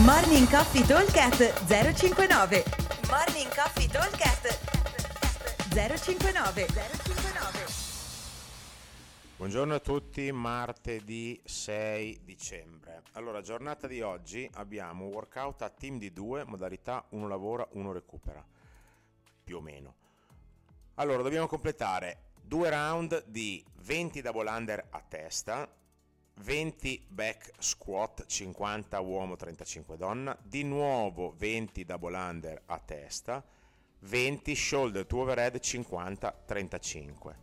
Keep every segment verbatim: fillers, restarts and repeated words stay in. Morning Coffee Talkcast zero cinquantanove. Morning Coffee Talkcast zero cinquantanove. Buongiorno a tutti, martedì sei dicembre. Allora, giornata di oggi abbiamo un workout a team di due, modalità uno lavora, uno recupera, più o meno. Allora, dobbiamo completare due round di venti double under a testa, venti back squat, cinquanta uomo, trentacinque donna, di nuovo venti double under a testa, venti shoulder to overhead, cinquanta, trentacinque.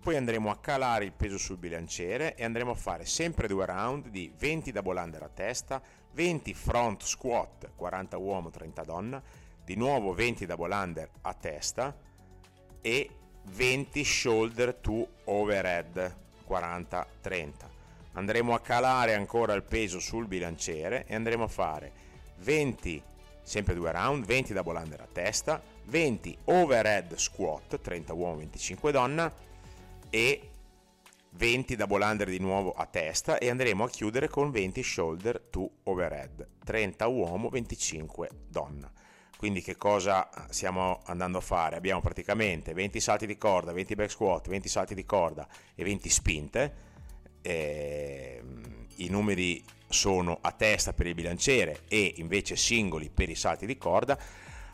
Poi andremo a calare il peso sul bilanciere e andremo a fare sempre due round di venti double under a testa, venti front squat, quaranta uomo, trenta donna, di nuovo venti double under a testa e venti shoulder to overhead, quaranta, trenta. Andremo a calare ancora il peso sul bilanciere e andremo a fare venti, sempre due round, venti double under a testa, venti overhead squat, trenta uomo, venticinque donna e venti double under di nuovo a testa e andremo a chiudere con venti shoulder to overhead, trenta uomo, venticinque donna. Quindi che cosa stiamo andando a fare? Abbiamo praticamente venti salti di corda, venti back squat, venti salti di corda e venti spinte. Eh, i numeri sono a testa per il bilanciere e invece singoli per i salti di corda.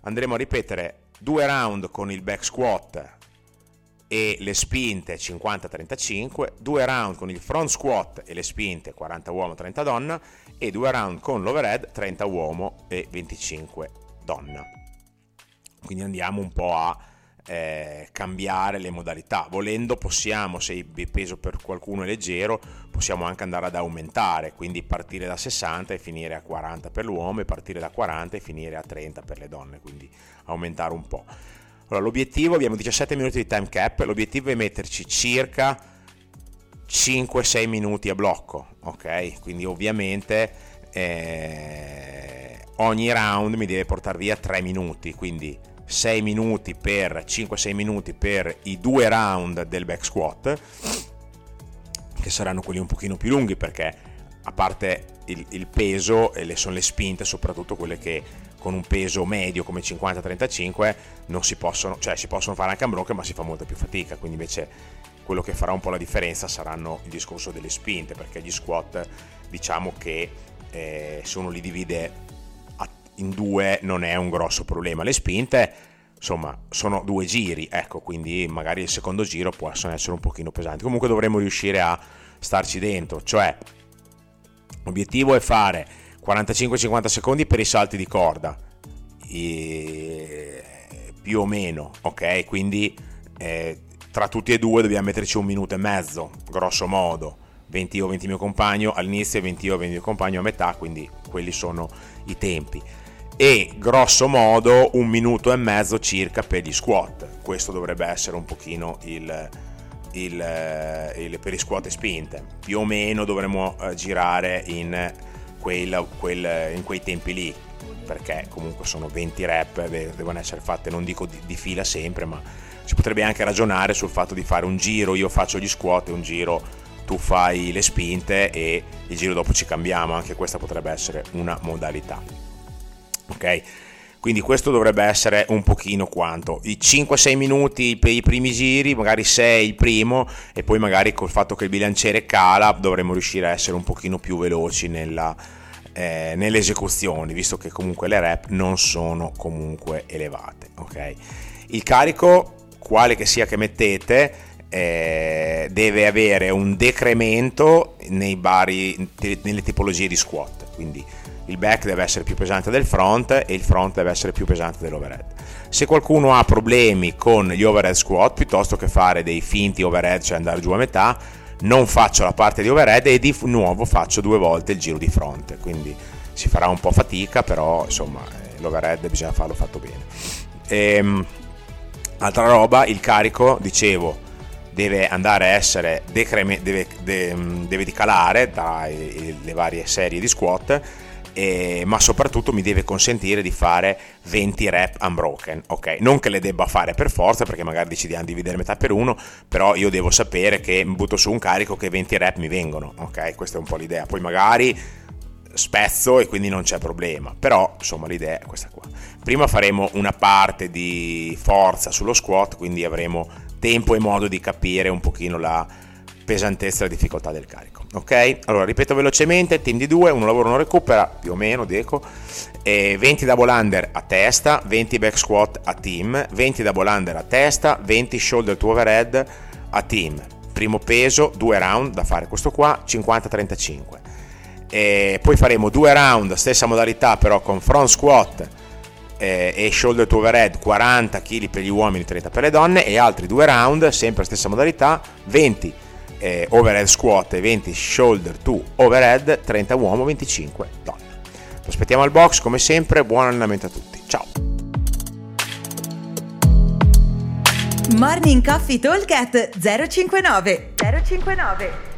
Andremo a ripetere due round con il back squat e le spinte cinquanta trentacinque, due round con il front squat e le spinte quaranta uomo trenta donna e due round con l'overhead trenta uomo e venticinque donna. Quindi andiamo un po' a Eh, cambiare le modalità. Volendo possiamo, se il peso per qualcuno è leggero, possiamo anche andare ad aumentare, quindi partire da sessanta e finire a quaranta per l'uomo e partire da quaranta e finire a trenta per le donne, quindi aumentare un po'. Allora, l'obiettivo, abbiamo diciassette minuti di time cap, l'obiettivo è metterci circa cinque sei minuti a blocco, ok? Quindi ovviamente eh, ogni round mi deve portare via tre minuti, quindi sei minuti per cinque sei minuti per i due round del back squat, che saranno quelli un pochino più lunghi, perché a parte il, il peso e le sono le spinte, soprattutto quelle che con un peso medio come cinquanta trentacinque non si possono, cioè si possono fare anche a brocca, ma si fa molta più fatica. Quindi invece quello che farà un po' la differenza saranno il discorso delle spinte, perché gli squat, diciamo che eh, se uno li divide in due non è un grosso problema. Le spinte, insomma, sono due giri, ecco, quindi magari il secondo giro possono essere un pochino pesanti. Comunque dovremmo riuscire a starci dentro, cioè l'obiettivo è fare quarantacinque cinquanta secondi per i salti di corda e... più o meno, ok? Quindi eh, tra tutti e due dobbiamo metterci un minuto e mezzo, grosso modo, venti io, venti mio compagno all'inizio e venti io, venti mio compagno a metà, quindi quelli sono i tempi. E grosso modo un minuto e mezzo circa per gli squat. Questo dovrebbe essere un pochino il, il, il per gli squat e spinte. Più o meno dovremmo girare in, quel, quel, in quei tempi lì, perché comunque sono venti rep, devono essere fatte, non dico di, di fila sempre, ma si potrebbe anche ragionare sul fatto di fare un giro, io faccio gli squat e un giro tu fai le spinte e il giro dopo ci cambiamo, anche questa potrebbe essere una modalità, ok? Quindi questo dovrebbe essere un pochino quanto, i cinque sei minuti per i primi giri, magari sei il primo, e poi magari col fatto che il bilanciere cala dovremmo riuscire a essere un pochino più veloci nella, eh, nelle esecuzioni, visto che comunque le rep non sono comunque elevate, ok? Il carico, quale che sia che mettete, Eh, deve avere un decremento nei vari, nelle tipologie di squat, quindi il back deve essere più pesante del front e il front deve essere più pesante dell'overhead. Se qualcuno ha problemi con gli overhead squat, piuttosto che fare dei finti overhead, cioè andare giù a metà, non faccio la parte di overhead e di nuovo faccio due volte il giro di fronte, quindi si farà un po' fatica, però insomma l'overhead bisogna farlo fatto bene. Ehm, altra roba, il carico, dicevo, deve andare a essere decreme, deve, de, deve decalare tra le varie serie di squat, e, ma soprattutto mi deve consentire di fare venti rep unbroken, ok? Non che le debba fare per forza, perché magari decidiamo di dividere metà per uno, però io devo sapere che mi butto su un carico che venti rep mi vengono, ok? Questa è un po' l'idea. Poi magari spezzo e quindi non c'è problema, però insomma l'idea è questa qua. Prima faremo una parte di forza sullo squat, quindi avremo tempo e modo di capire un pochino la pesantezza e la difficoltà del carico, ok? Allora ripeto velocemente: team di due, uno lavora, uno recupera, più o meno, dico, e venti double under a testa, venti back squat a team, venti double under a testa, venti shoulder to overhead a team. Primo peso, due round da fare questo qua, cinquanta trentacinque. E poi faremo due round, stessa modalità però con front squat eh, e shoulder to overhead, quaranta chilogrammi per gli uomini, trenta per le donne, e altri due round, sempre stessa modalità, venti eh, overhead squat e venti shoulder to overhead, trenta uomo, venticinque donne. Lo aspettiamo al box come sempre, buon allenamento a tutti, ciao! Morning Coffee Talkcast zero cinquantanove zero cinquantanove